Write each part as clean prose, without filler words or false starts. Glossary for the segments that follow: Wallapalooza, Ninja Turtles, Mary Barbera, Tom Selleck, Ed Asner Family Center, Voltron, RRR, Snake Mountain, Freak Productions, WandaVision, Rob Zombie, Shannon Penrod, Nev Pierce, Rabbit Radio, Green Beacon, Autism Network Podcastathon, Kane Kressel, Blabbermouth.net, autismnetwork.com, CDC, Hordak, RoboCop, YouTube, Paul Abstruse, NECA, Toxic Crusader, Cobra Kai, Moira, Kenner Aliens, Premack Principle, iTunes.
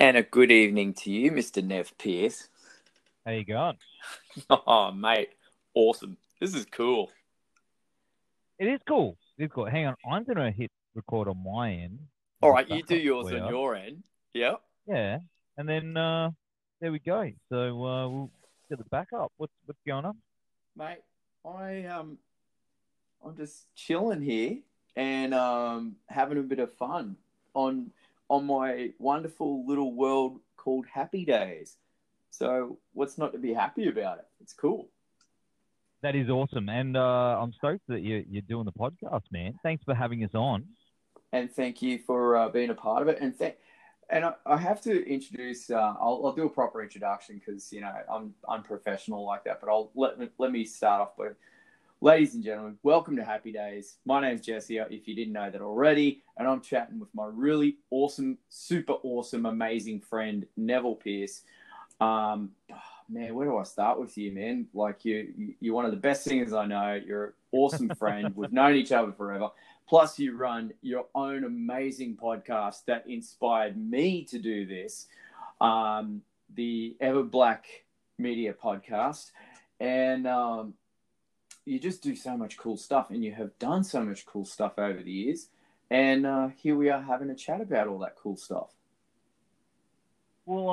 And a good evening to you, Mr. Nev Pierce. How you going? Oh, mate, awesome. This is cool. It is cool. It's cool. Hang on, I'm going to hit record on my end. All right, you do yours on your end. Yep. Yeah, and then there we go. So we'll get the backup. What's going on, mate? I'm just chilling here and having a bit of fun on my wonderful little world called Happy Days. So what's not to be happy about it? It's cool. That is awesome, and I'm stoked that you're doing the podcast, man. Thanks for having us on, and thank you for being a part of it. And I have to introduce. I'll do a proper introduction because I'm unprofessional like that. But I'll let me start off by, ladies and gentlemen, welcome to Happy Days. My name's Jesse, if you didn't know that already, and I'm chatting with my really awesome, super awesome, amazing friend Neville Pierce. Man, where do I start with you, man? Like, you're one of the best singers I know. You're an awesome friend. We've known each other forever. Plus, you run your own amazing podcast that inspired me to do this, the Ever Black Media Podcast. And you just do so much cool stuff, and you have done so much cool stuff over the years. And here we are having a chat about all that cool stuff. Well,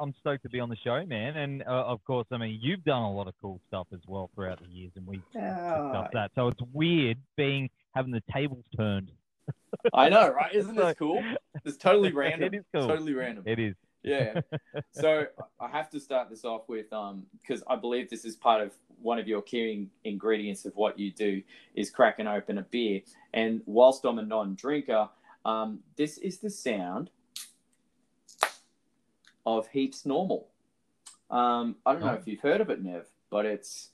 I'm stoked to be on the show, man. And, of course, I mean, you've done a lot of cool stuff as well throughout the years, and we've discussed that. So it's weird having the tables turned. I know, right? Isn't this cool? It's totally random. It is cool. Totally random. It is. Yeah. So I have to start this off with, because I believe this is part of one of your key ingredients of what you do is cracking open a beer. And whilst I'm a non-drinker, this is the sound of Heaps Normal. I don't know if you've heard of it, Nev, but it's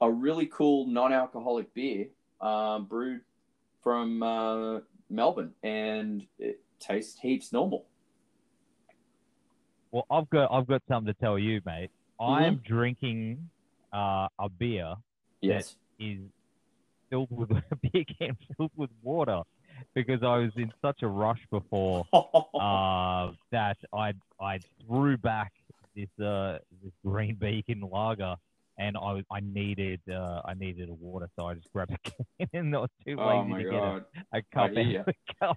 a really cool non-alcoholic beer brewed from Melbourne, and it tastes heaps normal. Well, I've got something to tell you, mate. Mm-hmm. I'm drinking a beer that is filled with a beer can filled with water, because I was in such a rush before that I threw back this Green Beacon lager, and I needed a water, so I just grabbed a can, and I was too lazy to get a cup.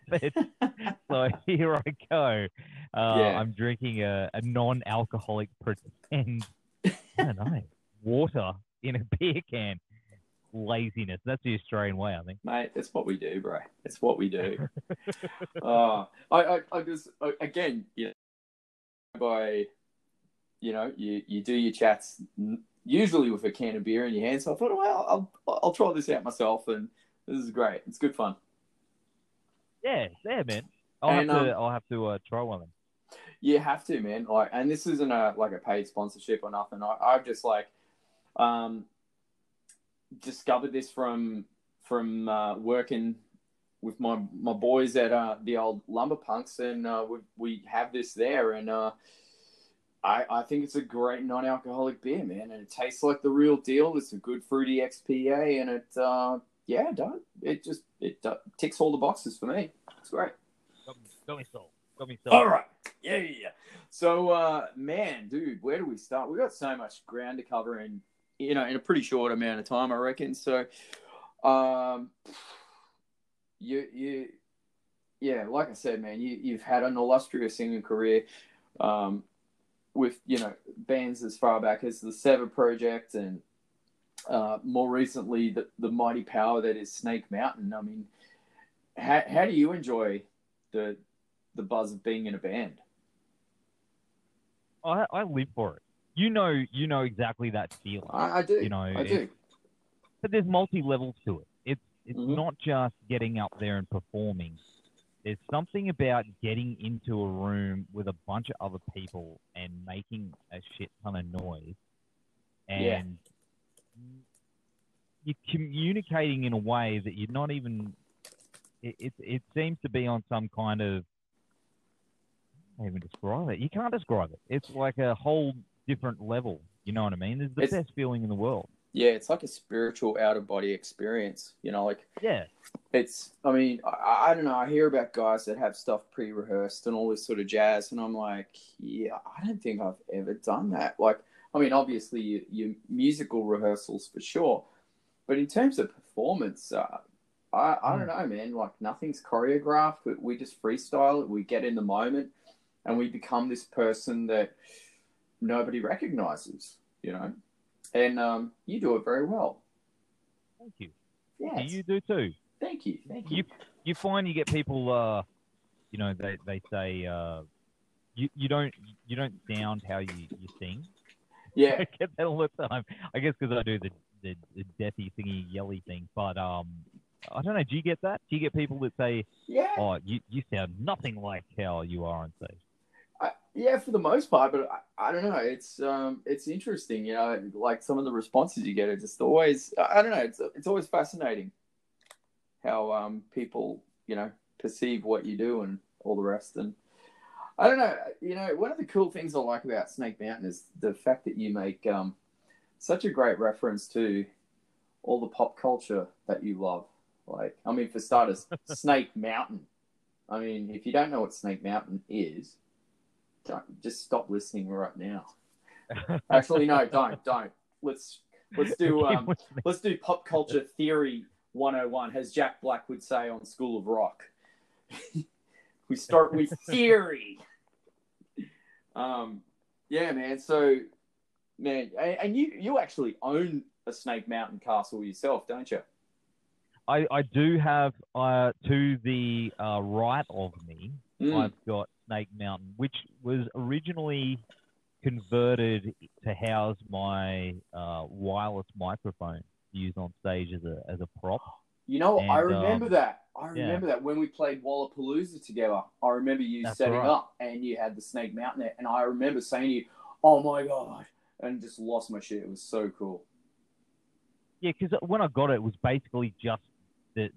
So here I go. I'm drinking a non-alcoholic pretend water in a beer can. Laziness. That's the Australian way, I think. Mate, that's what we do, bro. That's what we do. You do your chats usually with a can of beer in your hand. So I thought, well, I'll try this out myself, and this is great. It's good fun. Yeah, yeah, man. I'll have to try one of them. You have to, man. Like, and this isn't a paid sponsorship or nothing. I've just discovered this from working with my boys at the old Lumberpunks, and we have this there, and I think it's a great non-alcoholic beer, man, and it tastes like the real deal. It's a good fruity XPA, and it ticks all the boxes for me. It's great. Got me sold. All right. Yeah. So man, dude, where do we start? We got so much ground to cover and in a pretty short amount of time, I reckon. So, like I said, man, you've had an illustrious singing career, with, bands as far back as the Sever Project and, more recently, the mighty power that is Snake Mountain. I mean, how do you enjoy the buzz of being in a band? I live for it. You know exactly that feeling. I do. I do. But there's multi levels to it. It's not just getting up there and performing. There's something about getting into a room with a bunch of other people and making a shit ton of noise, and you're communicating in a way that you're not even. It seems to be on some kind of. I can't even describe it. You can't describe it. It's like a whole different level, you know what I mean? It's the best feeling in the world. Yeah, it's like a spiritual out-of-body experience, you know, like... Yeah. It's, I mean, I don't know, I hear about guys that have stuff pre-rehearsed and all this sort of jazz, and I'm like, yeah, I don't think I've ever done that. Like, I mean, obviously, your musical rehearsals for sure, but in terms of performance, I don't know, man, like, nothing's choreographed. We just freestyle it, we get in the moment, and we become this person that nobody recognizes, you know? And you do it very well. Thank you. Yeah, you do too. Thank you. Thank you. You find you get people. You know, they say you don't sound how you sing. Yeah, I get that all the time. I guess because I do the deathy thingy yelly thing. But I don't know. Do you get that? Do you get people that say, yeah, oh, you sound nothing like how you are on stage? Yeah, for the most part, but I don't know. It's interesting, you know. Like some of the responses you get are just always, I don't know. It's always fascinating how people, you know, perceive what you do and all the rest. And I don't know, you know, one of the cool things I like about Snake Mountain is the fact that you make such a great reference to all the pop culture that you love. Like, I mean, for starters, Snake Mountain. I mean, if you don't know what Snake Mountain is, just stop listening right now. Actually, no, don't. Let's do pop culture theory 101, as Jack Black would say on School of Rock. We start with theory. Yeah, man. So, man, and you actually own a Snake Mountain castle yourself, don't you? I do have to the right of me. I've got Snake Mountain, which was originally converted to house my wireless microphone used on stage as a prop. You know, and, I remember that. I remember that when we played Wallapalooza together. I remember you setting up and you had the Snake Mountain there. And I remember saying to you, oh, my God, and just lost my shit. It was so cool. Yeah, because when I got it, it was basically just the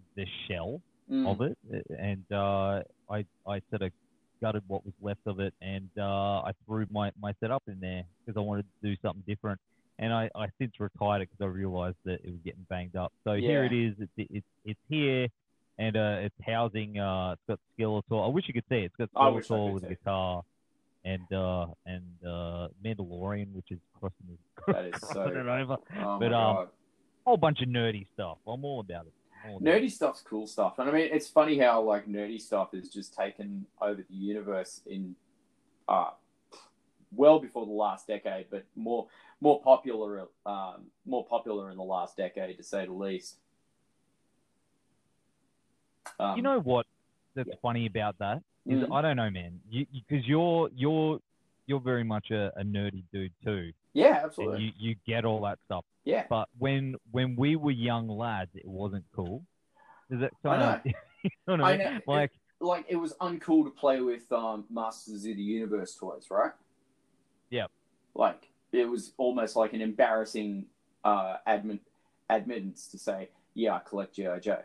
shell of it. And I said gutted what was left of it, and I threw my setup in there because I wanted to do something different, and I since retired it because I realized that it was getting banged up. So yeah, here it is. It's here, and it's housing it's got Skeletor. I wish you could see it. It's got Skeletor with a guitar and Mandalorian, which is crossing it over. Oh, but whole bunch of nerdy stuff. I'm all about it. Nerdy stuff's cool stuff. And I mean, it's funny how, like, nerdy stuff is just taken over the universe in well before the last decade, but more popular in the last decade, to say the least. You know what that's funny about that is I don't know, man, because you're very much a nerdy dude too. Yeah, absolutely. And you get all that stuff. Yeah. But when we were young lads, it wasn't cool. Is that kind of like it was uncool to play with Masters of the Universe toys, right? Yeah. Like it was almost like an embarrassing admittance to say, yeah, I collect G.I. Joe.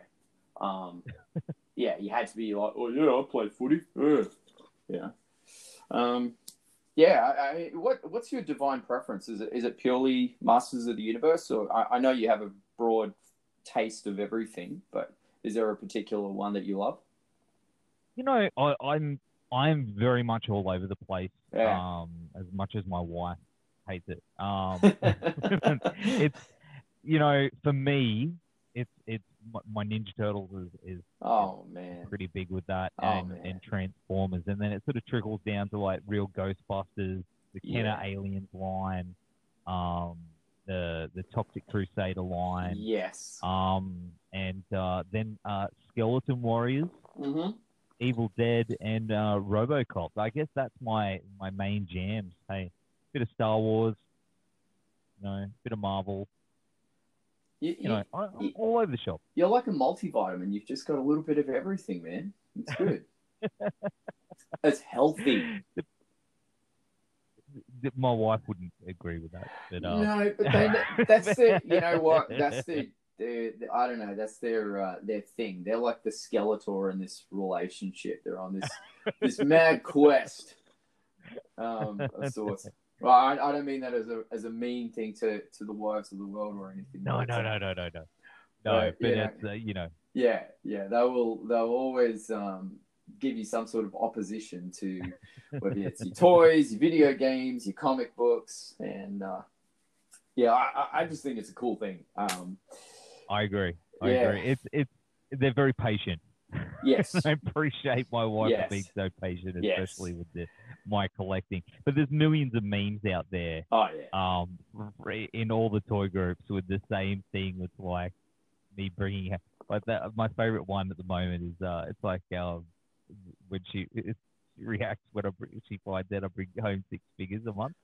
Yeah, you had to be like, oh yeah, I play footy. Yeah. Yeah, what's your divine preference? Is it purely Masters of the Universe? Or I know you have a broad taste of everything, but is there a particular one that you love? You know, I'm very much all over the place, as much as my wife hates it. It's, you know, for me, it's my Ninja Turtles is pretty big with that, and Transformers, and then it sort of trickles down to like real Ghostbusters, the Kenner Aliens line, the Toxic Crusader line, and then Skeleton Warriors, Evil Dead, and RoboCop. I guess that's my main jams. Hey, bit of Star Wars, you know, bit of Marvel. I'm all over the shop. You're like a multivitamin. You've just got a little bit of everything, man. It's good. It's healthy. My wife wouldn't agree with that. But, no, but that's their, you know what? That's their I don't know, that's their thing. They're like the Skeletor in this relationship. They're on this mad quest of sorts. Well, I don't mean that as a mean thing to the wives of the world or anything. No. But yeah, that's you know. Yeah. They'll always give you some sort of opposition to whether it's your toys, your video games, your comic books, and I just think it's a cool thing. I agree. It's they're very patient. Yes. I appreciate my wife being so patient, especially with my collecting. But there's millions of memes out there. Oh yeah. In all the toy groups with the same thing. It's like me bringing up, like that. My favorite one at the moment is it's like when she reacts when she finds out I bring home six figures a month,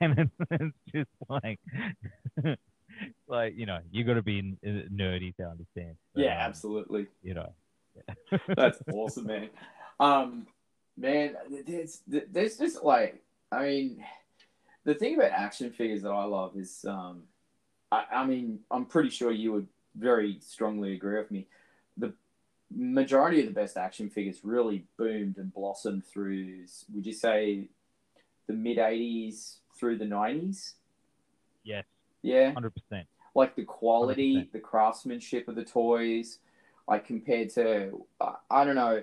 and it's just like. Like, you know, you got to be nerdy to understand. But, yeah, absolutely. You know, that's awesome, man. Man, there's just like, I mean, the thing about action figures that I love is, I mean, I'm pretty sure you would very strongly agree with me. The majority of the best action figures really boomed and blossomed through, would you say, the mid 80s through the 90s? Yes. Yeah, 100%. Like the quality, 100%. The craftsmanship of the toys, like compared to, I don't know.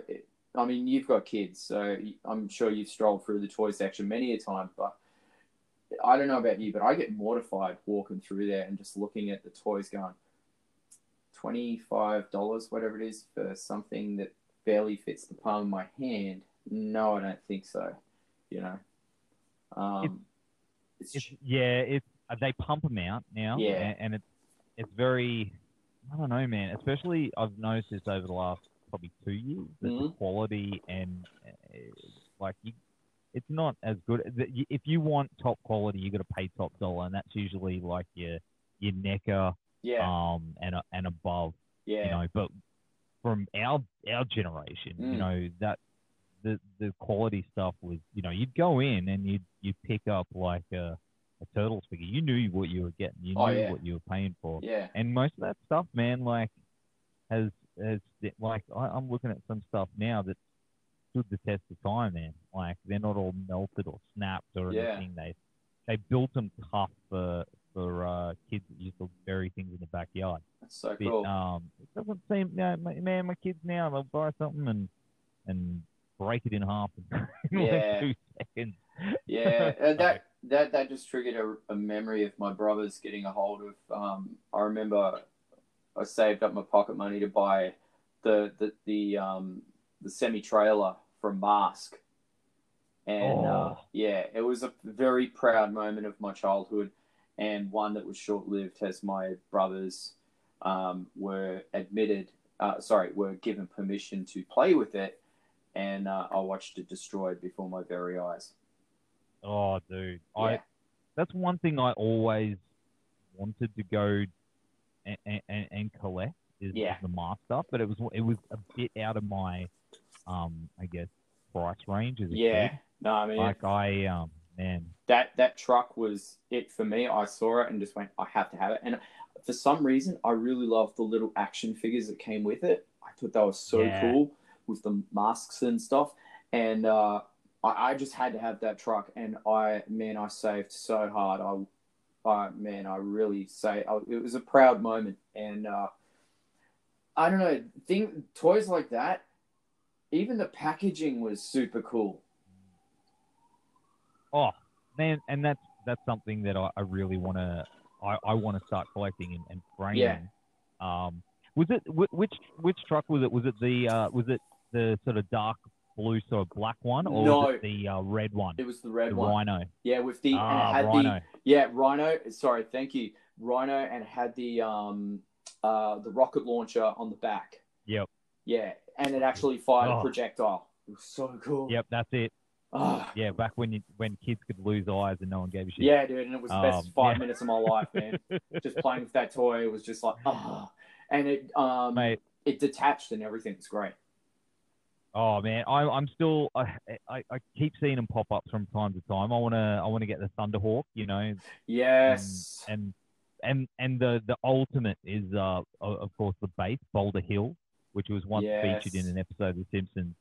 I mean, you've got kids, so I'm sure you've strolled through the toy section many a time. But I don't know about you, but I get mortified walking through there and just looking at the toys, going $25, whatever it is, for something that barely fits the palm of my hand. No, I don't think so. You know, it's. They pump them out now, and it's very, I don't know, man. Especially I've noticed this over the last probably 2 years that the quality and it's not as good. If you want top quality, you got to pay top dollar, and that's usually like your NECA, and above, you know. But from our generation, you know that the quality stuff was, you know, you'd go in and you'd pick up like a Turtles figure. You knew what you were getting. You knew what you were paying for. Yeah. And most of that stuff, man, like has like I'm looking at some stuff now that stood the test of time, man. Like they're not all melted or snapped or anything. They built them tough for kids that used to bury things in the backyard. That's so cool. It doesn't seem, my kids now, they'll buy something and break it in half in like 2 seconds. Yeah, that just triggered a memory of my brothers getting a hold of. I remember I saved up my pocket money to buy the semi trailer from M.A.S.K., and it was a very proud moment of my childhood, and one that was short lived as my brothers were given permission to play with it, and I watched it destroyed before my very eyes. Oh, dude! That's one thing I always wanted to go and collect is the mask stuff, but it was a bit out of my, I guess, price range as a kid. No, I mean, like man, that truck was it for me. I saw it and just went, I have to have it. And for some reason, I really loved the little action figures that came with it. I thought that was so cool with the masks and stuff, and I just had to have that truck, and I saved so hard. It was a proud moment, and I don't know. Toys like that, even the packaging was super cool. Oh man, and that's something that I really want to. I want to start collecting and framing. Yeah. Was it which truck was it? Was it the sort of dark blue sort of black one, or was it the red one? It was the red one. Rhino. Yeah, with the Rhino. Rhino. Sorry, thank you. Rhino, and it had the rocket launcher on the back. Yep. Yeah, and it actually fired a projectile. It was so cool. Yep, that's it. Oh. Yeah, back when kids could lose eyes and no one gave a shit. Yeah, dude, and it was the best 5 minutes of my life, man. Just playing with that toy, it was just like, and it it detached and everything. It's great. Oh man, I'm still I keep seeing them pop up from time to time. I wanna get the Thunderhawk, you know. Yes. And the ultimate is of course the base Boulder Hill, which was once featured in an episode of The Simpsons.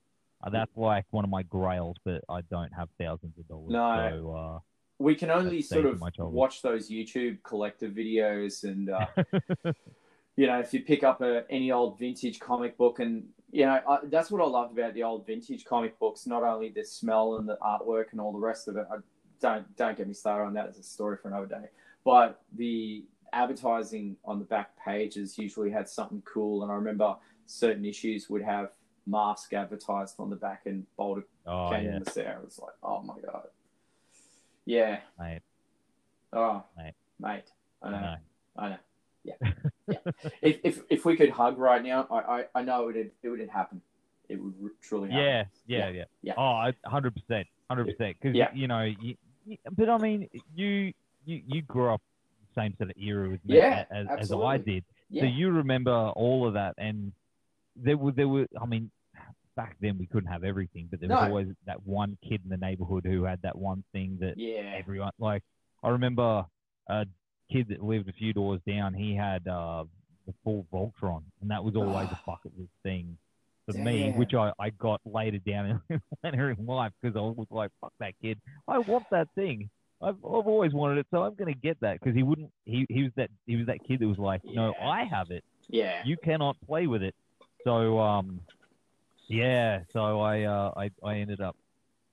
That's like one of my grails, but I don't have thousands of dollars. No, so, we can only sort of watch those YouTube collector videos, and you know, if you pick up any old vintage comic book, and you know, that's what I loved about the old vintage comic books. Not only the smell and the artwork and all the rest of it. Don't get me started on that. It's a story for another day. But the advertising on the back pages usually had something cool, and I remember certain issues would have Mask advertised on the back, and Boulder came in the Sarah. It was like, oh my god, yeah, mate. Oh, mate, I know, yeah, yeah. If we could hug right now, I know it would happen. It would truly happen. Yeah. Oh, 100%, because you know, but I mean, you grew up the same sort of era as me, as I did, so you remember all of that. And there were, I mean, back then we couldn't have everything, but there was always that one kid in the neighborhood who had that one thing that everyone, like, I remember a kid that lived a few doors down, he had the full Voltron, and that was always a bucket list thing for me, which I got later down in life, because I was like, fuck that kid, I want that thing. I've always wanted it, so I'm going to get that, because he wouldn't, he was that kid that was like, no, I have it. Yeah. You cannot play with it. So, so I ended up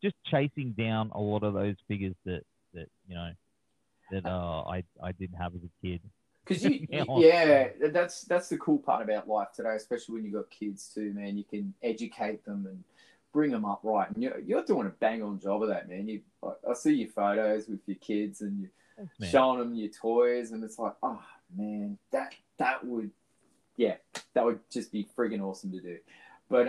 just chasing down a lot of those figures that you know, that I didn't have as a kid. Because that's the cool part about life today, especially when you've got kids too, man. You can educate them and bring them up right. And you're doing a bang-on job of that, man. I see your photos with your kids, and you're showing them your toys, and it's like, oh, man, that would... Yeah, that would just be friggin' awesome to do. But,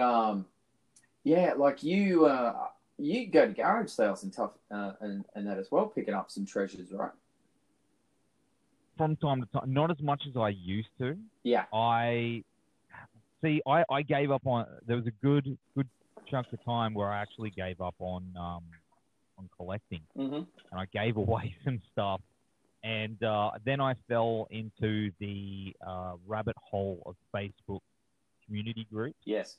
like you go to garage sales and stuff and that as well, picking up some treasures, right? From time to time. Not as much as I used to. Yeah. I gave up on... There was a good chunk of time where I actually gave up on collecting. Mm-hmm. And I gave away some stuff. And then I fell into the rabbit hole of Facebook community groups. Yes.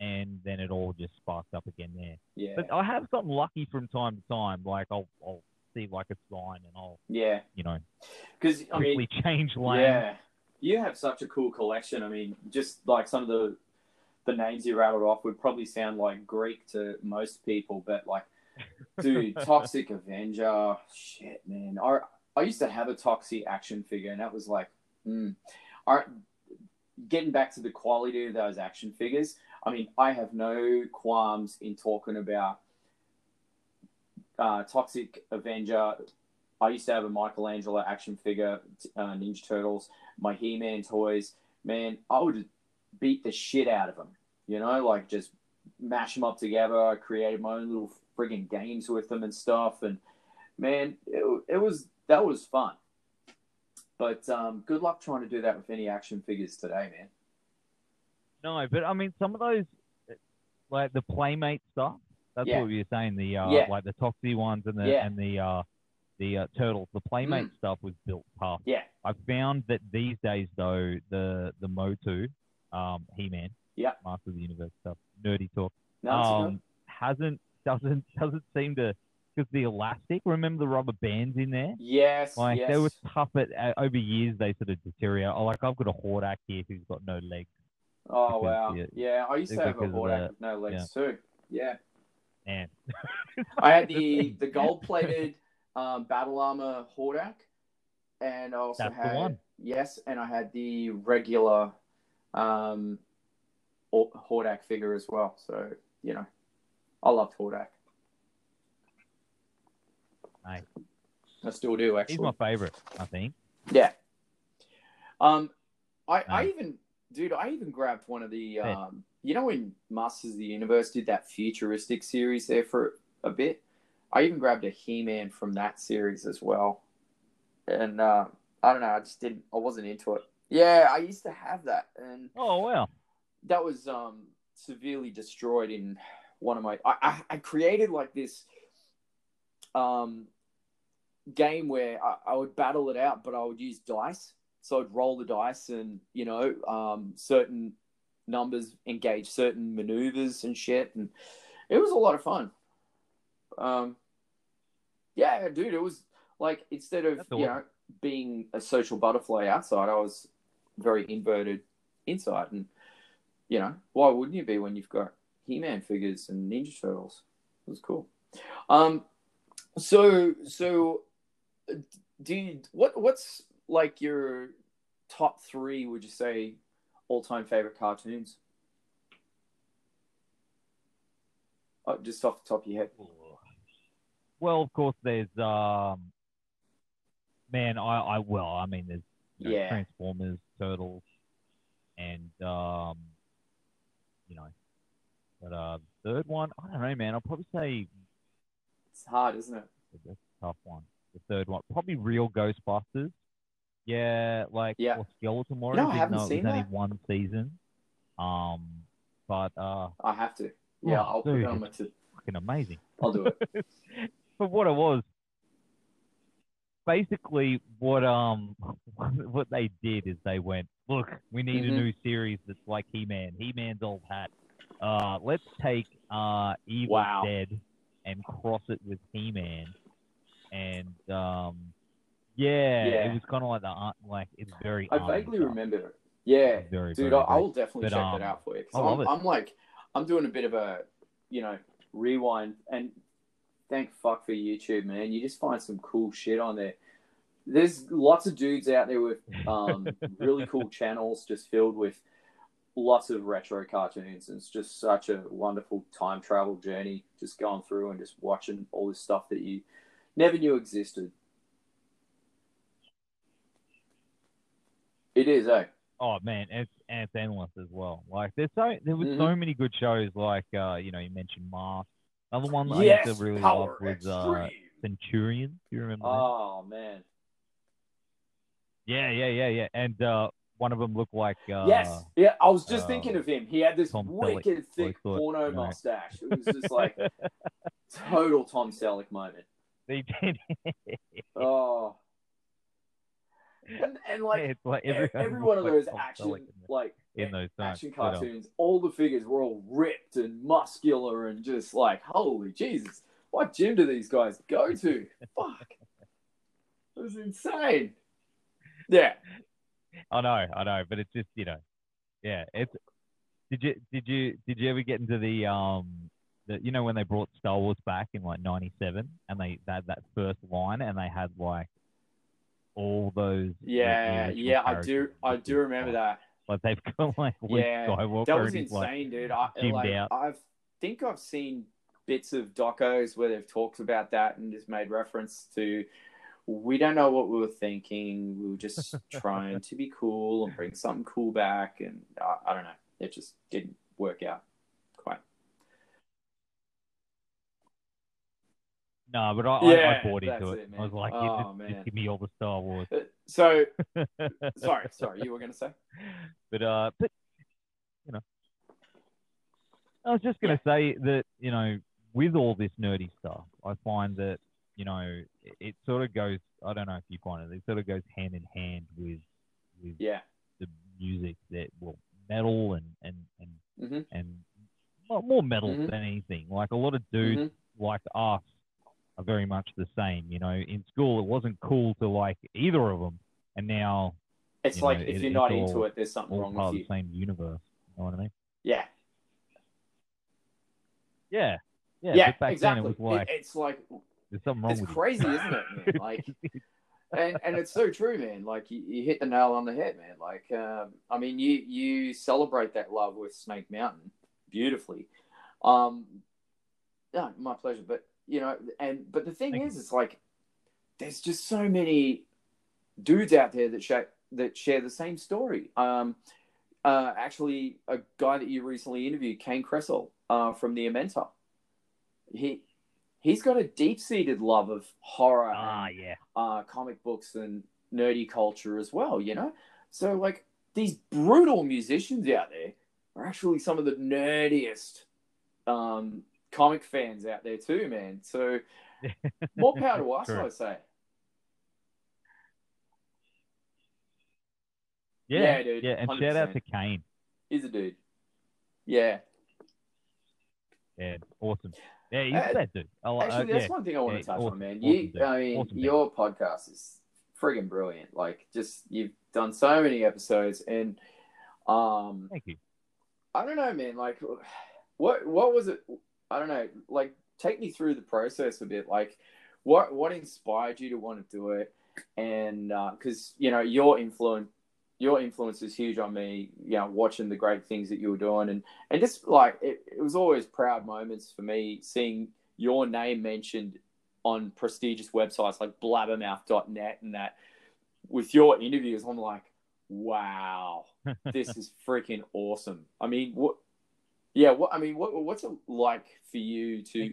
And then it all just sparked up again there. Yeah. But I have gotten lucky from time to time. Like, I'll see, like, a sign, and I'll, you know, quickly change lanes. Yeah. You have such a cool collection. I mean, just, like, some of the names you rattled off would probably sound, like, Greek to most people. But, like, dude, Toxic Avenger. Shit, man. I used to have a Toxic action figure, and that was like, getting back to the quality of those action figures. I mean, I have no qualms in talking about Toxic Avenger. I used to have a Michelangelo action figure, Ninja Turtles, my He-Man toys. Man, I would beat the shit out of them, you know, like just mash them up together. I created my own little friggin' games with them and stuff. And man, that was fun. But good luck trying to do that with any action figures today, man. No, but I mean, some of those, like the Playmate stuff, that's what we were saying, the like the Toxie ones and the Turtles, the Playmate stuff was built tough. Yeah. I found that these days, though, the MOTU, He-Man, Masters of the Universe stuff, nerdy talk, doesn't seem to... Because the elastic, remember the rubber bands in there? Yes, they were tough, but over years they sort of deteriorate. Like, I've got a Hordak here who's got no legs. Oh, wow. Yeah, I used to have a Hordak with no legs too. Yeah. Man. I had the gold-plated battle armor Hordak, and I also had... the one. Yes, and I had the regular Hordak figure as well. So, you know, I loved Hordak. Mate. I still do, actually. He's my favorite, I think. Yeah. I even grabbed one of the, you know, when Masters of the Universe did that futuristic series there for a bit, I even grabbed a He-Man from that series as well. And I don't know, I wasn't into it. Yeah, I used to have that. And that was severely destroyed in one of my, I created like this game where I would battle it out, but I would use dice. So I'd roll the dice, and you know, certain numbers engage certain maneuvers and shit, and it was a lot of fun. Yeah, dude, it was like, instead of, you know, being a social butterfly outside, I was very inverted inside. And, you know, why wouldn't you be when you've got He-Man figures and Ninja Turtles? It was cool. So dude, what's like your top three, would you say, all-time favorite cartoons? Oh, just off the top of your head. Well, of course, there's there's Transformers, Turtles, and but third one, I don't know, man. I'll probably say it's hard, isn't it? That's a tough one. The third one, probably real Ghostbusters. Yeah, or Skeleton Warriors. No, I haven't seen that. Only one season. But I have to. Yeah, I'll put it on my tip. Fucking amazing. I'll do it. But what it was, basically, what they did is they went, look, we need a new series that's like He-Man. He-Man's old hat. Let's take Evil Dead and cross it with He-Man, and it was kind of like it's very. I vaguely remember it. Yeah, I will definitely check that out for you. I'm doing a bit of a, rewind, and thank fuck for YouTube, man. You just find some cool shit on there. There's lots of dudes out there with really cool channels just filled with lots of retro cartoons. And it's just such a wonderful time travel journey, just going through and just watching all this stuff that you never knew existed. It is, eh? Oh man, it's endless as well. Like there were so many good shows. Like you mentioned M.A.S.K.. Another one that I used to really love was Centurion. Do you remember? Oh man. Yeah. And one of them looked like I was just thinking of him. He had this Tom wicked Selleck, thick porno mustache. It was just like total Tom Selleck moment. They did. Oh. And every one of those action, in those action cartoons, all the figures were all ripped and muscular and just like, holy Jesus, what gym do these guys go to? Fuck. It was insane. Yeah. I know, but it's just, it's, did you ever get into the, when they brought Star Wars back in like 97 and they had that first line and they had like, all those I do remember that. Like they've got like Skywalker. That was insane, dude. I think I've seen bits of docos where they've talked about that and just made reference to, we don't know what we were thinking. We were just trying to be cool and bring something cool back, and I don't know. It just didn't work out quite. No, but I bought into it. I was like, just give me all the Star Wars. So, sorry, you were going to say? But I was just going to say that, with all this nerdy stuff, I find that, it sort of goes, I don't know if you find it, it sort of goes hand in hand with the music that, metal and more metal than anything. Like a lot of dudes like us, very much the same, in school it wasn't cool to like either of them, and now it's if you're not into it, there's something wrong with you. The same universe, you know what I mean? Yeah, back exactly then it was like, it's like there's something wrong. It's with crazy, you. Isn't it, man? Like and it's so true, man. Like you hit the nail on the head, man. Like I mean, you celebrate that love with Snake Mountain beautifully. Yeah, my pleasure. But but the thing is, it's like there's just so many dudes out there that share the same story. Actually, a guy that you recently interviewed, Kane Kressel, from The Amenta, he's got a deep-seated love of horror, comic books, and nerdy culture as well. So like these brutal musicians out there are actually some of the nerdiest. Comic fans out there too, man. So more power to us, I say. Yeah, dude. Yeah, and 100%. Shout out to Kane. He's a dude. Yeah. Yeah, awesome. Yeah, he's the best dude. Actually, that's one thing I want to touch on, man. Your podcast is friggin' brilliant. Like, just you've done so many episodes, and thank you. I don't know, man. Like, what was it? I don't know. Like, take me through the process a bit. Like, what inspired you to want to do it? And because your influence is huge on me, you know, watching the great things that you were doing. And just like, it was always proud moments for me seeing your name mentioned on prestigious websites like Blabbermouth.net and that with your interviews. I'm like, wow, this is freaking awesome. I mean, what's it like for you to,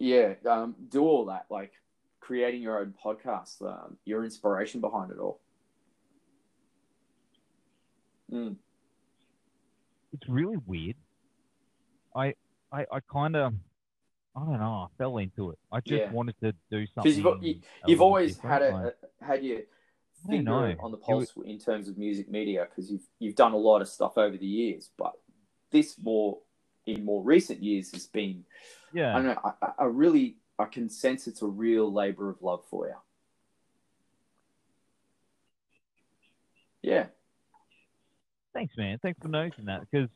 do all that, like creating your own podcast, your inspiration behind it all? Mm. It's really weird. I kind of, I don't know, I fell into it. I just wanted to do something. You've always had had your finger on the pulse in terms of music media, because you've done a lot of stuff over the years, but this in more recent years has been, I don't know, I can sense it's a real labor of love for you. Yeah. Thanks, man. Thanks for noticing that. Because,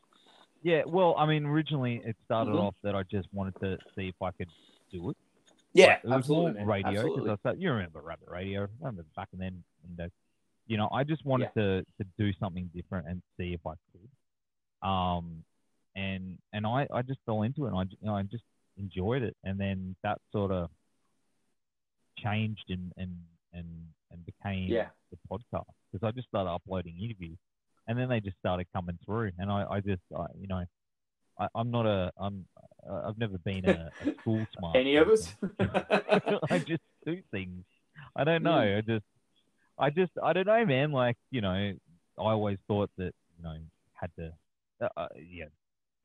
originally it started off that I just wanted to see if I could do it. Yeah, like, it absolutely. Was radio, because I started, you remember Rabbit Radio? I remember back then. And, I just wanted to do something different and see if I could. And I just fell into it. And I just enjoyed it. And then that sort of changed and became the podcast, because I just started uploading interviews. And then they just started coming through, and I've never been a school smart. Any of us? I just do things. I don't know. Mm. I don't know, man. Like, I always thought that, had to,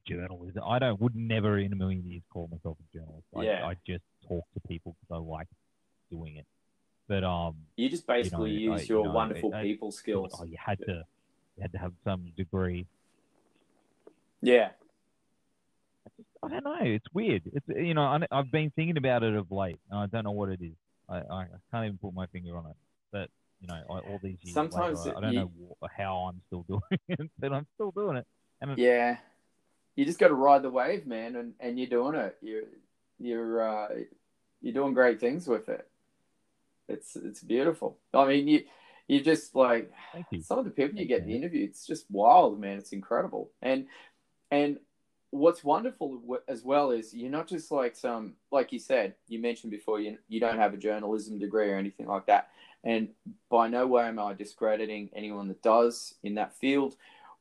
journalism. Would never in a million years call myself a journalist. I just talk to people because I like doing it. But you just basically use your wonderful people skills. Oh, you had to have some degree. Yeah. I don't know. It's weird. It's, I've been thinking about it of late, and I don't know what it is. I can't even put my finger on it. But, all these years sometimes later, I don't know how I'm still doing it, but I'm still doing it. And you just got to ride the wave, man. And you're doing it. You're doing great things with it. It's beautiful. I mean, you just like some of the people you get in the interview, it's just wild, man. It's incredible. And what's wonderful as well is you're not just like some, like you said, you mentioned before, you don't have a journalism degree or anything like that. And by no way am I discrediting anyone that does in that field.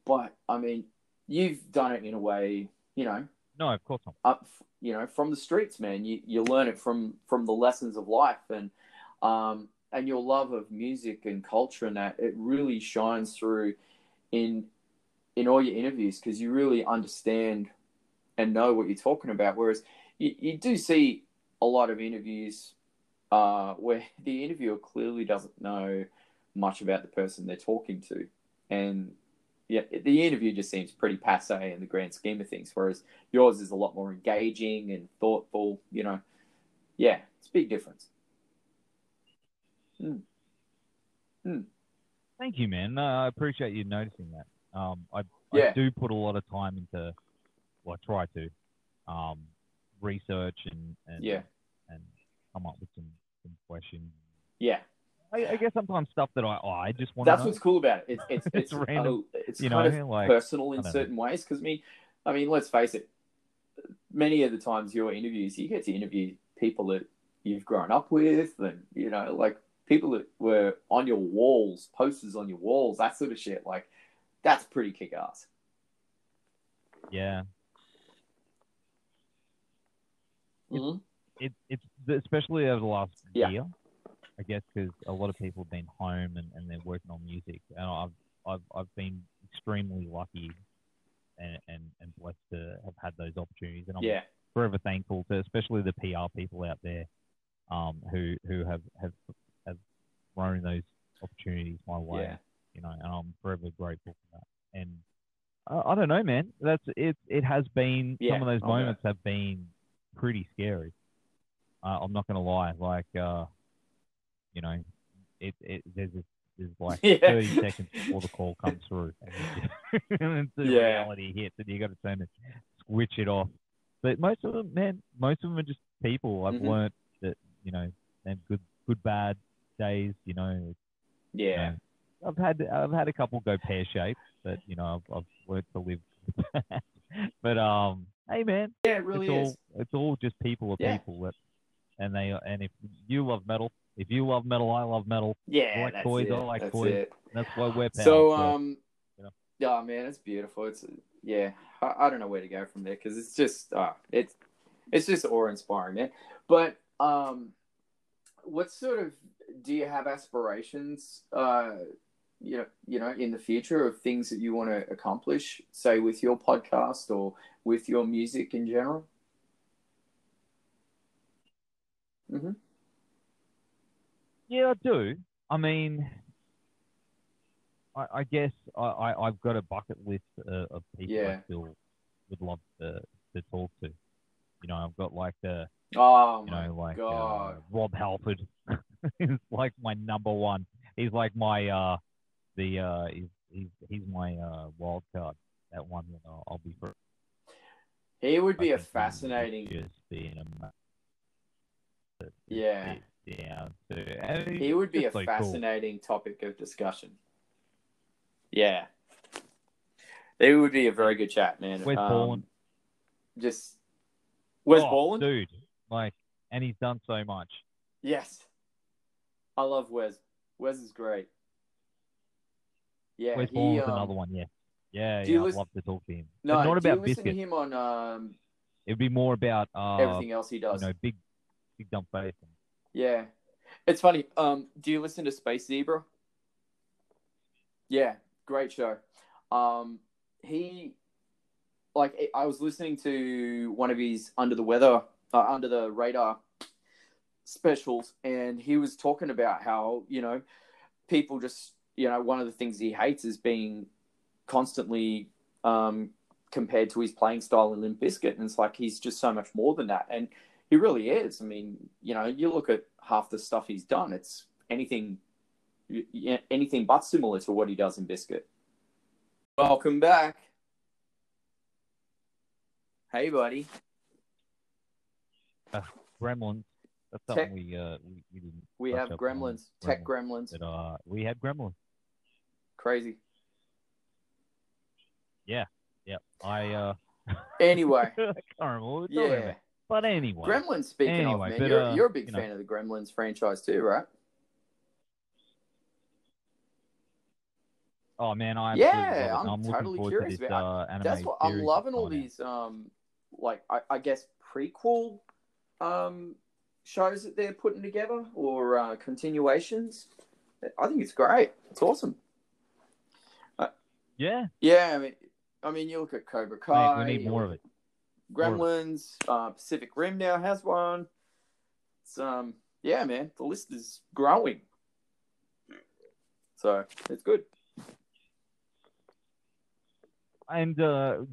But I mean, you've done it in a way, No, of course not. Up, from the streets, man. You learn it from the lessons of life, and your love of music and culture and that, it really shines through in all your interviews, because you really understand and know what you're talking about. Whereas you do see a lot of interviews where the interviewer clearly doesn't know much about the person they're talking to. And the interview just seems pretty passé in the grand scheme of things, whereas yours is a lot more engaging and thoughtful, it's a big difference. Mm. Mm. Thank you, man. I appreciate you noticing that. I do put a lot of time into, well, I try to, research and come up with some questions. Yeah, I guess sometimes stuff that I just want. That's what's cool about it. It's it's random. It's kind of personal in certain ways, because I mean, let's face it. Many of the times your interviews, you get to interview people that you've grown up with, and people that were on your walls, posters on your walls, that sort of shit. Like, that's pretty kick-ass. Yeah. Mm-hmm. It's especially over the last year, I guess, because a lot of people have been home and they're working on music. And I've been extremely lucky and blessed to have had those opportunities. And I'm forever thankful to especially the PR people out there who have thrown those opportunities my way, and I'm forever grateful for that. And I don't know, man. That's it. It has been some of those moments have been pretty scary. I'm not gonna lie. Like, you know, there's like 30 seconds before the call comes through, and the reality hits, and you got to turn it, switch it off. But most of them, man, most of them are just people. I've learned that, you know, and good, bad days. You know, you know, I've had a couple go pear shaped, but you know, I've learned to live with that. But hey, man, yeah, it really is. It's all just people are people that. And if you love metal, I love metal. Yeah, like that's toys, it. I like that's toys. It. That's why we're pals. So, you know. Oh man, it's beautiful. It's I don't know where to go from there because it's just it's just awe-inspiring, man. But what sort of do you have aspirations? You know, in the future of things that you want to accomplish, say with your podcast or with your music in general. Mm-hmm. Yeah, I do. I mean, I guess I've got a bucket list of people I still would love to talk to. You know, I've got like the Rob Halford is like my number one. He's like my he's my wild card. That one that I'll be for. He would be a fascinating. He would be a fascinating topic of discussion. Yeah, it would be a very good chat, man. Wes Ballin, Wes Ballin, dude, like, and he's done so much. Yes, I love Wes. Wes is great. Yeah, Wes Ballin's another one. Yeah, I'd love to talk to him. No, not about biscuit. Do you listen to him on? It'd be more about everything else he does. You know, big dumb face. Yeah, it's funny. Do you listen to Space Zebra? Yeah, great show. I was listening to one of his Under the Radar specials, and he was talking about how, you know, people just, you know, one of the things he hates is being constantly compared to his playing style in Limp Bizkit, and it's like he's just so much more than that, and he really is. I mean, you know, you look at half the stuff he's done, it's anything but similar to what he does in Bizkit. Welcome back. Hey, buddy. Gremlins. That's something we didn't. We have gremlins. Tech gremlins. But, we had gremlins. Crazy. Yeah. Yeah. Anyway. I can't remember what we're talking about. But anyway. Gremlins, speaking of, man, but, you're a big fan of the Gremlins franchise too, right? Oh, man, I'm totally curious to this, about anime. That's what I'm loving all these, I guess, prequel shows that they're putting together or continuations. I think it's great. It's awesome. Yeah, I mean, you look at Cobra Kai. We need more of it. Gremlins, Pacific Rim now has one. It's, yeah, man, the list is growing. So, it's good. And, I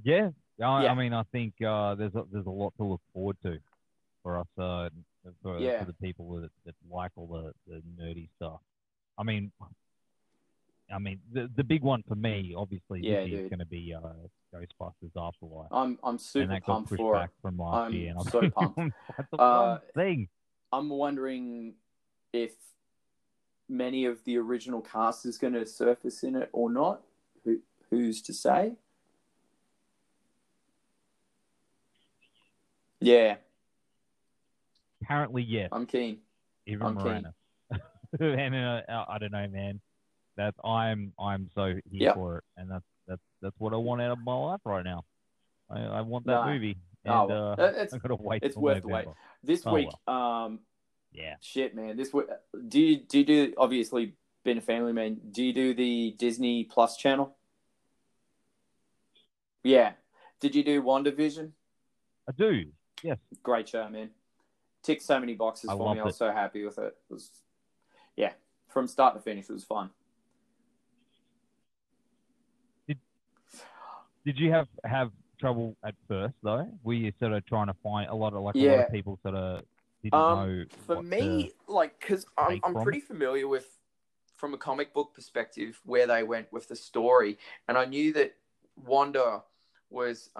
mean, I think there's a lot to look forward to for us, for the people that like all the nerdy stuff. I mean, the big one for me, obviously, is going to be Ghostbusters Afterlife. I'm super pumped for it. From last year, and I'm so pumped. That's the one thing. I'm wondering if many of the original cast is going to surface in it or not. Who's to say? Yeah. Apparently, yes. I'm keen. Even Miranda. And I don't know, man. That I'm so here for it, and that's what I want out of my life right now. I want that movie, and I've got to wait. It's worth the wait. This week, shit, man. This week, do you obviously being a family man? Do you do the Disney Plus channel? Yeah. Did you do WandaVision? I do. Yes. Great show, man. Ticked so many boxes for me. I was so happy with it. It was, from start to finish, it was fun. Did you have trouble at first though? Were you sort of trying to find a lot of people sort of didn't know? For me, because I'm pretty familiar with, from a comic book perspective, where they went with the story, and I knew that Wanda was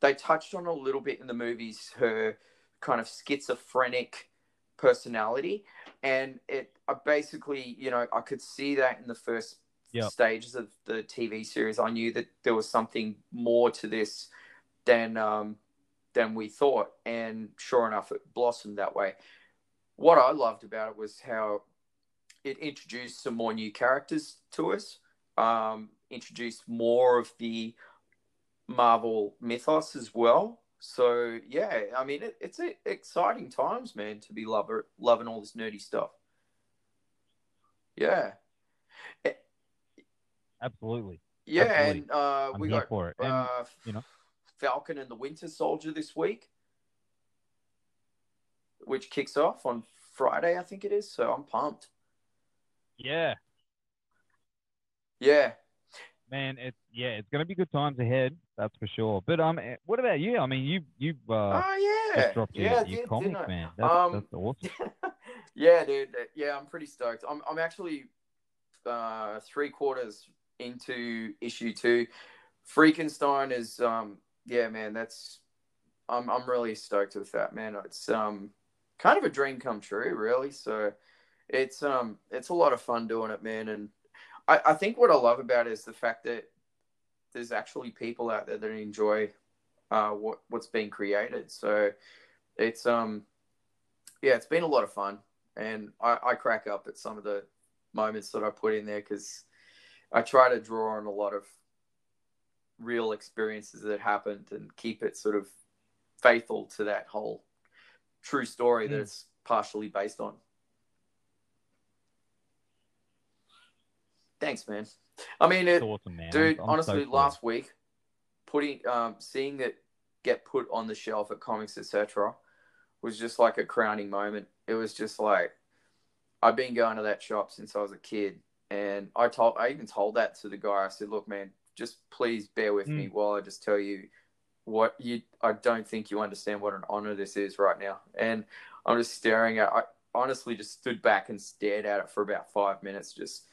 they touched on a little bit in the movies her kind of schizophrenic personality, and I could see that in the first stages of the TV series. I knew that there was something more to this than we thought, and sure enough, it blossomed that way. What I loved about it was how it introduced some more new characters to us, introduced more of the Marvel mythos as well. So, yeah, I mean, it's exciting times, man, to be loving all this nerdy stuff. Yeah. Absolutely. Yeah, absolutely. And we got Falcon and the Winter Soldier this week, which kicks off on Friday, I think it is, so I'm pumped. Yeah. Yeah. Man, it's going to be good times ahead, that's for sure. But what about you? I mean, just dropped your comic, man. That's awesome. Yeah, dude. Yeah, I'm pretty stoked. I'm actually 3/4 into issue 2. Freakenstein is I'm really stoked with that, man. It's kind of a dream come true, really. So it's a lot of fun doing it, man, and I think what I love about it is the fact that there's actually people out there that enjoy what's being created. So it's it's been a lot of fun, and I crack up at some of the moments that I put in there because I try to draw on a lot of real experiences that happened and keep it sort of faithful to that whole true story that it's partially based on. Thanks, man. I mean, it's awesome, man. Dude, I'm honestly, so last week, seeing it get put on the shelf at Comics Etc. was just like a crowning moment. It was just like, I've been going to that shop since I was a kid, and I even told that to the guy. I said, "Look, man, just please bear with me while I just tell you I don't think you understand what an honor this is right now." And I'm just staring at. I honestly just stood back and stared at it for about 5 minutes, just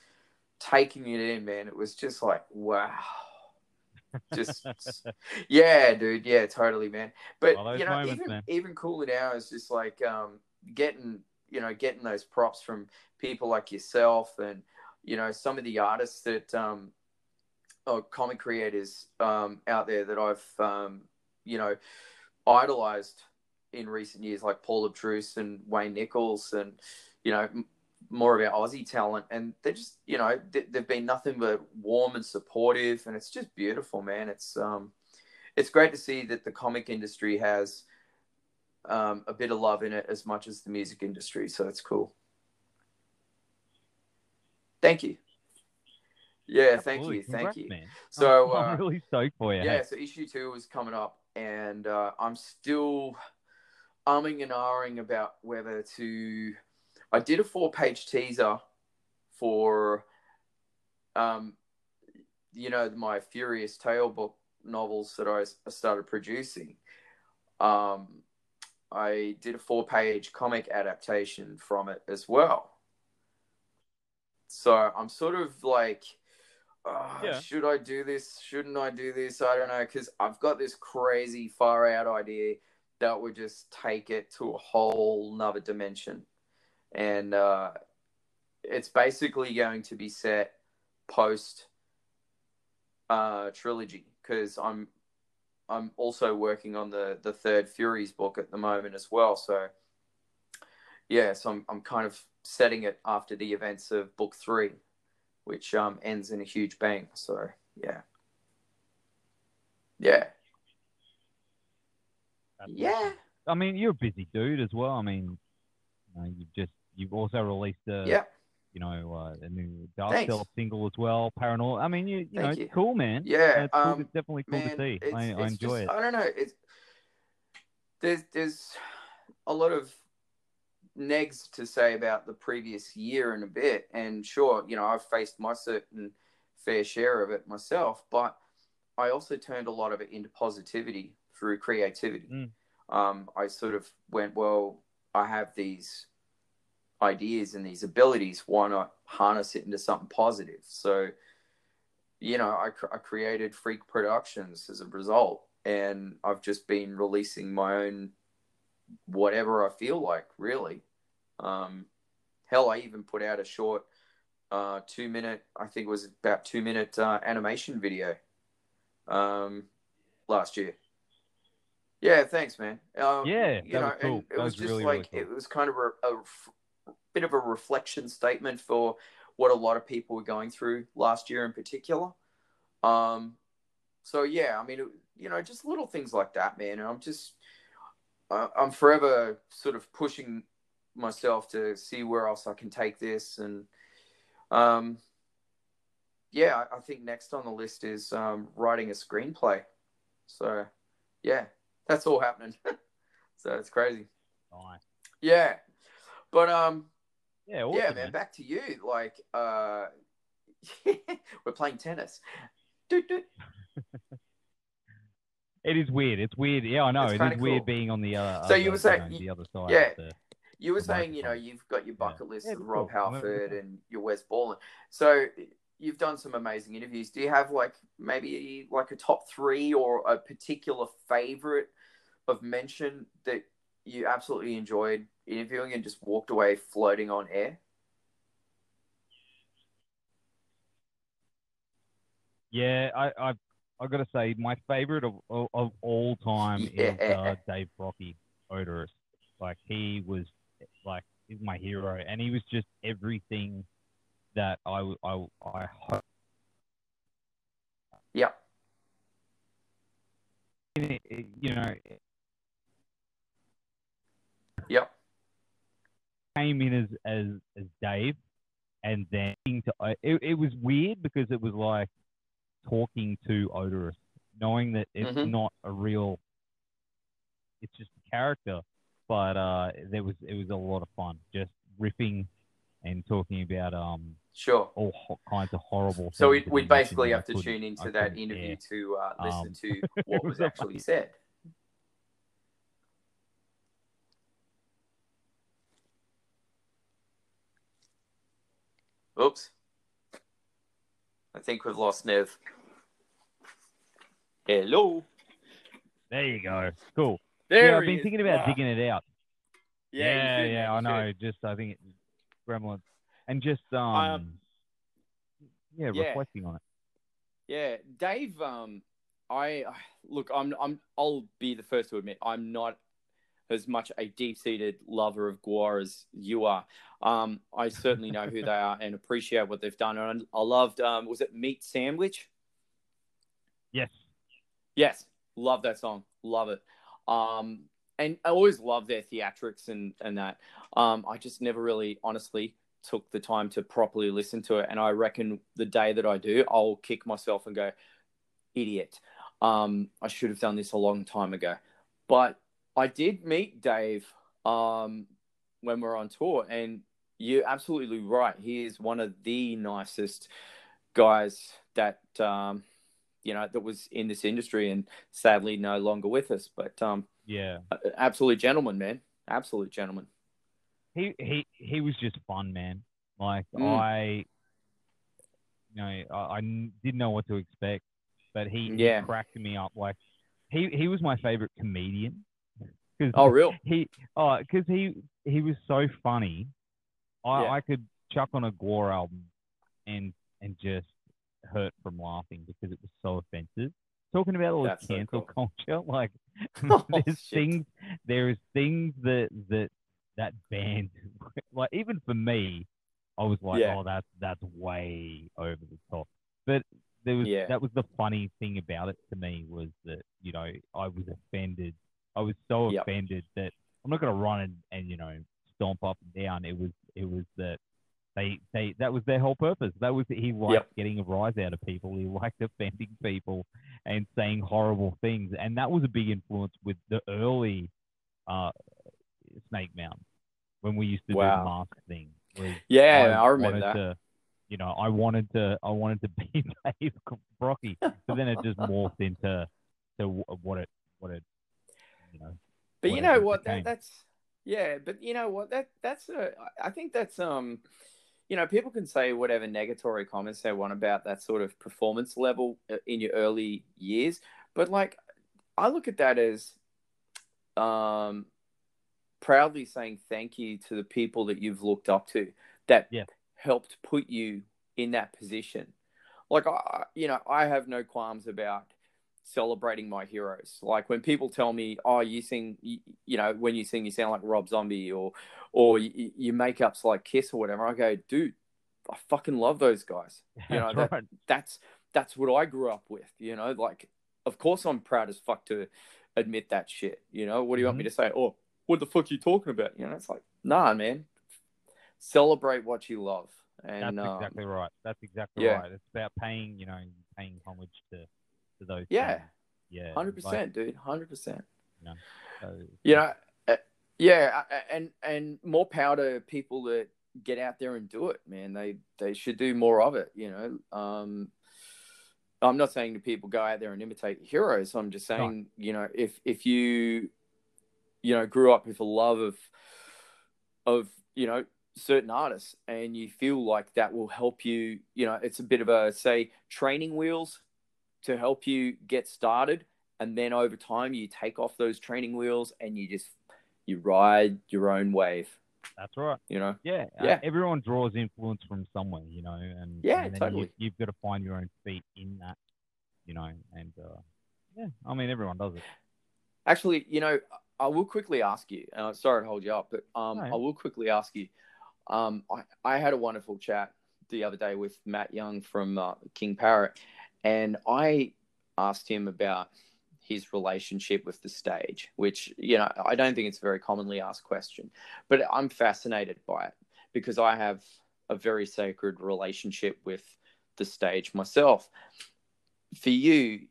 taking it in, man. It was just like, wow. Just yeah, dude. Yeah, totally, man. But moments, even cooler now is just like getting those props from people like yourself and, some of the artists that are comic creators out there that I've, idolized in recent years, like Paul Abstruse and Wayne Nichols and, more of our Aussie talent. And they're just, they've been nothing but warm and supportive, and it's just beautiful, man. It's great to see that the comic industry has a bit of love in it as much as the music industry, so that's cool. Thank you. Yeah, absolutely. Thank you. Man. So I'm really stoked for you. Yeah, hey. So issue 2 was coming up, and I'm still umming and ahhing about whether to. I did a 4-page teaser for, my Furious Tail book novels that I started producing. I did a 4-page comic adaptation from it as well. So I'm sort of like, should I do this? Shouldn't I do this? I don't know, because I've got this crazy far-out idea that would just take it to a whole nother dimension. And it's basically going to be set post trilogy, because I'm also working on the third Furies book at the moment as well. So yeah, so I'm kind of setting it after the events of book 3, which ends in a huge bang. So yeah. That's awesome. I mean, you're a busy dude as well. I mean, you've also released a new Dark Self single as well, Paranormal. I mean, you know, it's cool, man. Yeah, it's cool. It's definitely cool, man, to see. I enjoy it. I don't know. There's a lot of negs to say about the previous year and a bit, and sure, I've faced my certain fair share of it myself, but I also turned a lot of it into positivity through creativity. I sort of went, well, I have these ideas and these abilities. Why not harness it into something positive? So, you know, I created Freak Productions as a result, and I've just been releasing my own whatever I feel like, really. Hell, I even put out a short 2-minute, I think it was about 2-minute animation video last year. Yeah, thanks, man. Yeah, you know, cool. It was just really, like, really cool. It was kind of a bit of a reflection statement for what a lot of people were going through last year in particular. So, yeah, I mean, you know, just little things like that, man. And I'm just, I'm forever sort of pushing myself to see where else I can take this. And, yeah, I think next on the list is writing a screenplay. So, yeah. That's all happening. So it's crazy. Nice. Yeah. But, yeah, awesome, yeah, man, back to you. Like, we're playing tennis. Doot, doot. It is weird. It's weird. Yeah, I know. It is weird being on the other side. Yeah. You were saying, you know, you've got your bucket list of Rob Halford and your Wes Ballin. So you've done some amazing interviews. Do you have, like, maybe like a top three or a particular favorite of mention that you absolutely enjoyed interviewing and just walked away floating on air? Yeah, I got to say my favorite of all time is Dave Brocky, Oderus. Like, he was like my hero, and he was just everything that I hope. Yeah. You know. Yep. Came in as Dave, and then it was weird because it was like talking to Oderus, knowing that it's not a real. It's just a character, but it was a lot of fun just riffing and talking about all kinds of horrible things. So we basically have to tune into that interview to listen to what was actually said. Oops. I think we've lost Nev. Hello. There you go. Cool. There I've been thinking about digging it out. Yeah, I know. Just, I think Gremlins. And just reflecting on it. Yeah, Dave. I'll be the first to admit I'm not as much a deep-seated lover of Gwar as you are. I certainly know who they are and appreciate what they've done. And I loved. Was it Meat Sandwich? Yes, love that song. Love it. And I always love their theatrics and that. I just never really, honestly, took the time to properly listen to it. And I reckon the day that I do, I'll kick myself and go, idiot. I should have done this a long time ago. But I did meet Dave when we were on tour. And you're absolutely right. He is one of the nicest guys that, you know, that was in this industry and sadly no longer with us. But, yeah, absolute gentleman, man. Absolute gentleman. He was just fun, man. Like I didn't know what to expect, but he cracked me up. Like he was my favorite comedian. Real? Because he was so funny. I could chuck on a Gore album and just hurt from laughing because it was so offensive. Talking about all this cancel culture, like there is things that band, like even for me, I was like, oh, that's way over the top. But there was that was the funny thing about it to me was that, you know, I was offended. I was so offended that I'm not going to run and you know stomp up and down. It was that they that was their whole purpose. That was that he liked getting a rise out of people. He liked offending people and saying horrible things, and that was a big influence with the early. Snake Mountain when we used to do the mask thing. I remember that. you know, I wanted to be Dave Brocky, but then it just morphed into what it you know. But you know what? That's yeah. But you know what? That's I think that's you know, people can say whatever negatory comments they want about that sort of performance level in your early years, but like I look at that as proudly saying thank you to the people that you've looked up to that helped put you in that position. Like I have no qualms about celebrating my heroes. Like when people tell me, oh, you sing, you know, when you sing, you sound like Rob Zombie or your makeup's like Kiss or whatever. I go, dude, I fucking love those guys. You know, that's what I grew up with, you know, like, of course I'm proud as fuck to admit that shit. You know, what do you want me to say? Oh, what the fuck are you talking about? You know, it's like, nah, man, celebrate what you love. And that's exactly right. That's exactly right. It's about paying homage to those. Yeah. Things. Yeah. 100%, like, dude. 100%. Yeah. And more power to people that get out there and do it, man. They should do more of it, you know? I'm not saying that people go out there and imitate heroes. I'm just saying, you know, if you, you know, grew up with a love of, you know, certain artists and you feel like that will help you, you know, it's a bit of a, say, training wheels to help you get started. And then over time you take off those training wheels and you ride your own wave. That's right. You know? Yeah. Yeah. Everyone draws influence from somewhere, you know, and, and then totally. You've got to find your own feet in that, you know, and I mean, everyone does it. Actually, you know, I will quickly ask you, and I'm sorry to hold you up, but I will quickly ask you, I had a wonderful chat the other day with Matt Young from King Parrot, and I asked him about his relationship with the stage, which, you know, I don't think it's a very commonly asked question, but I'm fascinated by it because I have a very sacred relationship with the stage myself. For you,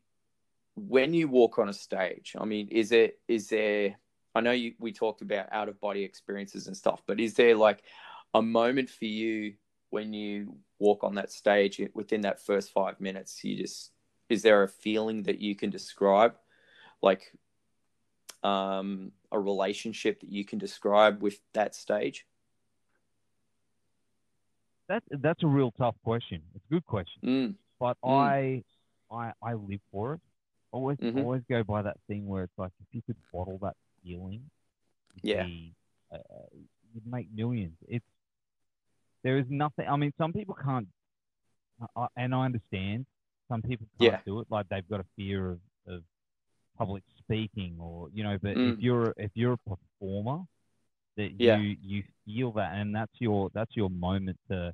when you walk on a stage, I mean, is there, I know we talked about out of body experiences and stuff, but is there like a moment for you when you walk on that stage within that first 5 minutes, is there a feeling that you can describe, like a relationship that you can describe with that stage? That's a real tough question. It's a good question. But I live for it. Always go by that thing where it's like, if you could bottle that feeling, you'd make millions. There is nothing. I mean, some people can't, and I understand. Some people can't do it, like they've got a fear of public speaking, or you know. But if you're a performer, that you feel that, and that's your moment to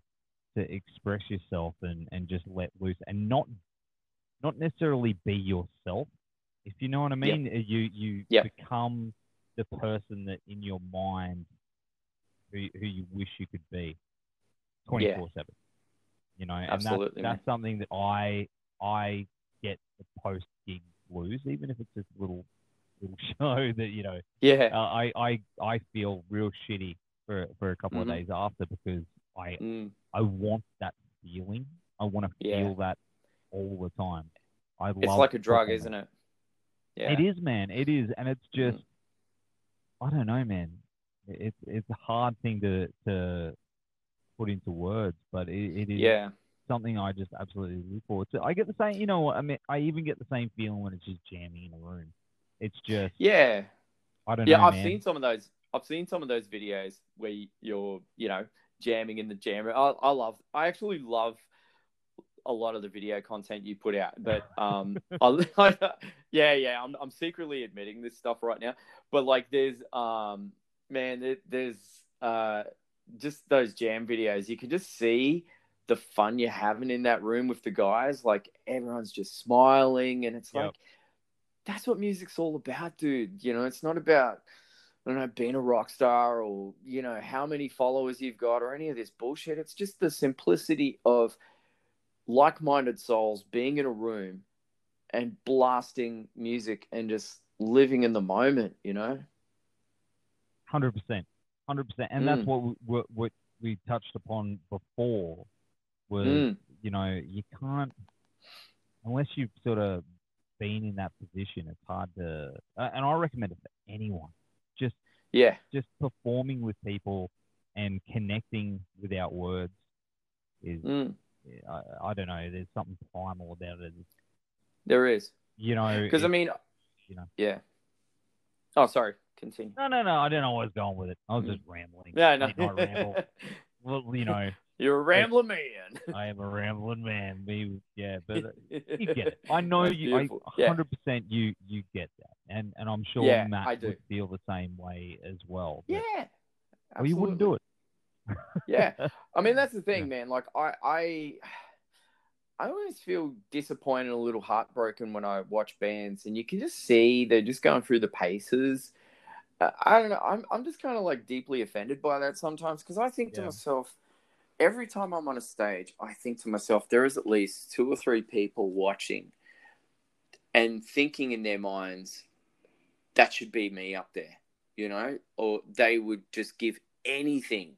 express yourself and just let loose, and not necessarily be yourself, if you know what I mean. Yep. You become the person that in your mind who you wish you could be, 24/7. You know, and that's something that I get the post-gig blues, even if it's just a little show that, you know, I feel real shitty for a couple of days after, because I want that feeling. I want to feel that all the time. It's like a drug, isn't it? Yeah, it is, man. It is, and it's just I don't know, man. It's a hard thing to put into words, but it is. Yeah. Something I just absolutely look forward to. I get the same, you know what I mean, I even get the same feeling when it's just jamming in a room. It's just I don't know. I've seen some of those videos where you're, you know, jamming in the jam room. I actually love a lot of the video content you put out, but I'm secretly admitting this stuff right now, but like there's just those jam videos, you can just see the fun you're having in that room with the guys, like everyone's just smiling, and it's like that's what music's all about, dude. You know, it's not about, I don't know, being a rock star or, you know, how many followers you've got or any of this bullshit. It's just the simplicity of like-minded souls being in a room and blasting music and just living in the moment, you know? 100%. And that's what we touched upon before. was, you know, you can't, unless you've sort of been in that position, it's hard to, and I recommend it for anyone. Just performing with people and connecting without words is, I don't know, there's something primal about it. There is. You know. Because, I mean, you know. Yeah. Oh, sorry. Continue. No. I don't know where I was going with it. I was just rambling. Yeah, no. I ramble. Well, you know. You're a rambling man. I am a rambling man. Yeah, but you get it. I know you. 100% you get that. And I'm sure Matt would feel the same way as well. But, well, you wouldn't do it. I mean, that's the thing, man. Like, I always feel disappointed, a little heartbroken when I watch bands, and you can just see they're just going through the paces. I don't know. I'm just kind of like deeply offended by that sometimes, because I think to myself, every time I'm on a stage, I think to myself, there is at least 2 or 3 people watching and thinking in their minds, that should be me up there, you know, or they would just give anything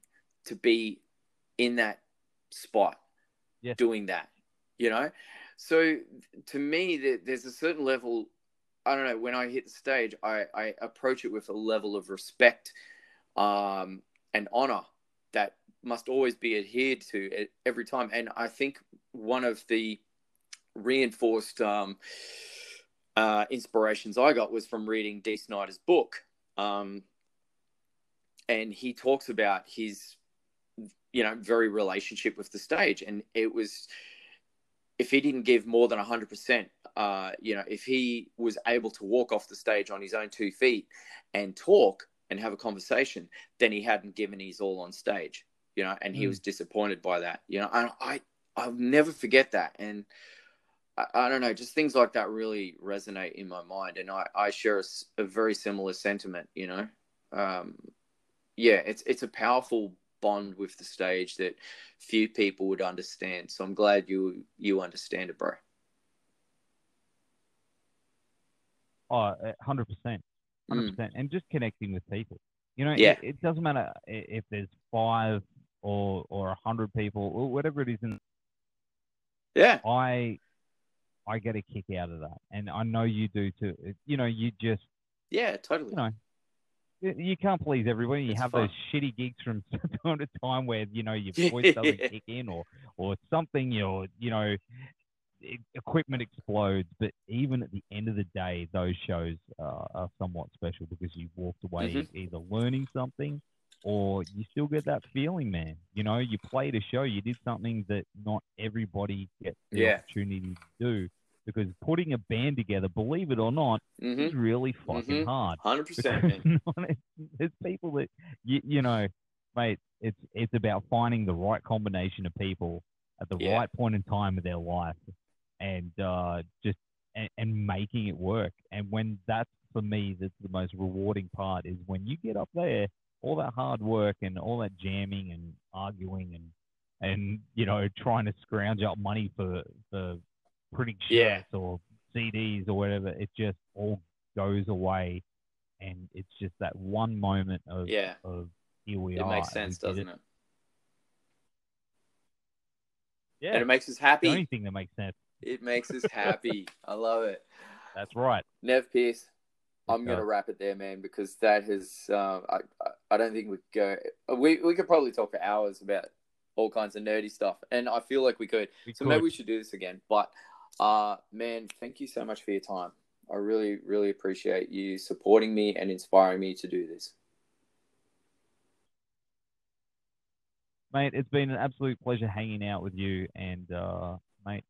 to be in that spot doing that. You know, so to me, there's a certain level, I don't know, when I hit the stage, I approach it with a level of respect and honor that must always be adhered to every time. And I think one of the reinforced inspirations I got was from reading Dee Snider's book. And he talks about his, you know, very relationship with the stage. And it was... if he didn't give more than 100%, you know, if he was able to walk off the stage on his own 2 feet and talk and have a conversation, then he hadn't given his all on stage, you know, and he was disappointed by that, you know, and I'll never forget that. And I don't know, just things like that really resonate in my mind. And I share a very similar sentiment, you know? It's a powerful bond with the stage that few people would understand. So I'm glad you understand it, bro. Oh, 100%. 100%. And just connecting with people. You know, it doesn't matter if there's 5 or 100 people or whatever it is. I get a kick out of that. And I know you do too. You know, you just... yeah, totally. You know, you can't please everyone. You have those shitty gigs from time to time where, you know, your voice doesn't kick in or something, or, you know, equipment explodes. But even at the end of the day, those shows are somewhat special because you walked away either learning something or you still get that feeling, man. You know, you played a show, you did something that not everybody gets the opportunity to do. Because putting a band together, believe it or not, is really fucking hard. 100%. There's people that, you know, mate, it's about finding the right combination of people at the right point in time of their life and just making it work. And when that's, for me, that's the most rewarding part is when you get up there, all that hard work and all that jamming and arguing and you know, trying to scrounge up money for printing shirts or CDs or whatever, it just all goes away, and it's just that one moment of here we are. It makes sense, doesn't it? Yeah, and it makes us happy. The only thing that makes sense. It makes us happy. I love it. That's right. Nev Pierce, I'm gonna wrap it there, man, because that has I don't think we could probably talk for hours about all kinds of nerdy stuff, and I feel like we could. Maybe we should do this again, but. Man, thank you so much for your time. I really, really appreciate you supporting me and inspiring me to do this. Mate, it's been an absolute pleasure hanging out with you. And, mate,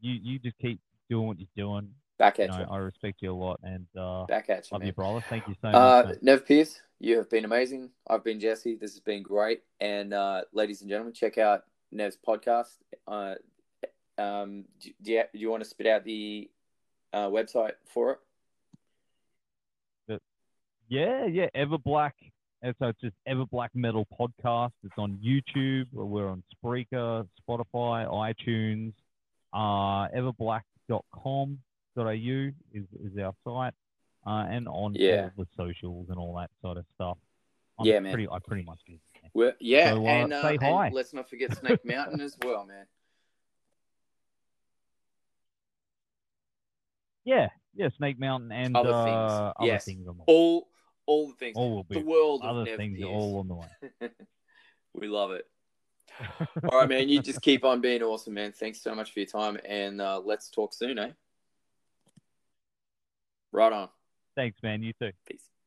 you just keep doing what you're doing. Back at you. I respect you a lot. And back at you, love you, brother. Thank you so much. Mate. Nev Pierce, you have been amazing. I've been Jesse. This has been great. And, ladies and gentlemen, check out Nev's podcast. Do you want to spit out the website for it? Yeah. Ever Black. So it's just Ever Black Metal Podcast. It's on YouTube. We're on Spreaker, Spotify, iTunes. Everblack.com.au is our site. And on all the socials and all that sort of stuff. Yeah, man. I pretty much do. Well, yeah, so, and let's not forget Snake Mountain as well, man. Yeah, Snake Mountain and other things. All the things. The world of Nev Pierce. All on the way. We love it. All right, man, you just keep on being awesome, man. Thanks so much for your time, and let's talk soon, eh? Right on. Thanks, man. You too. Peace.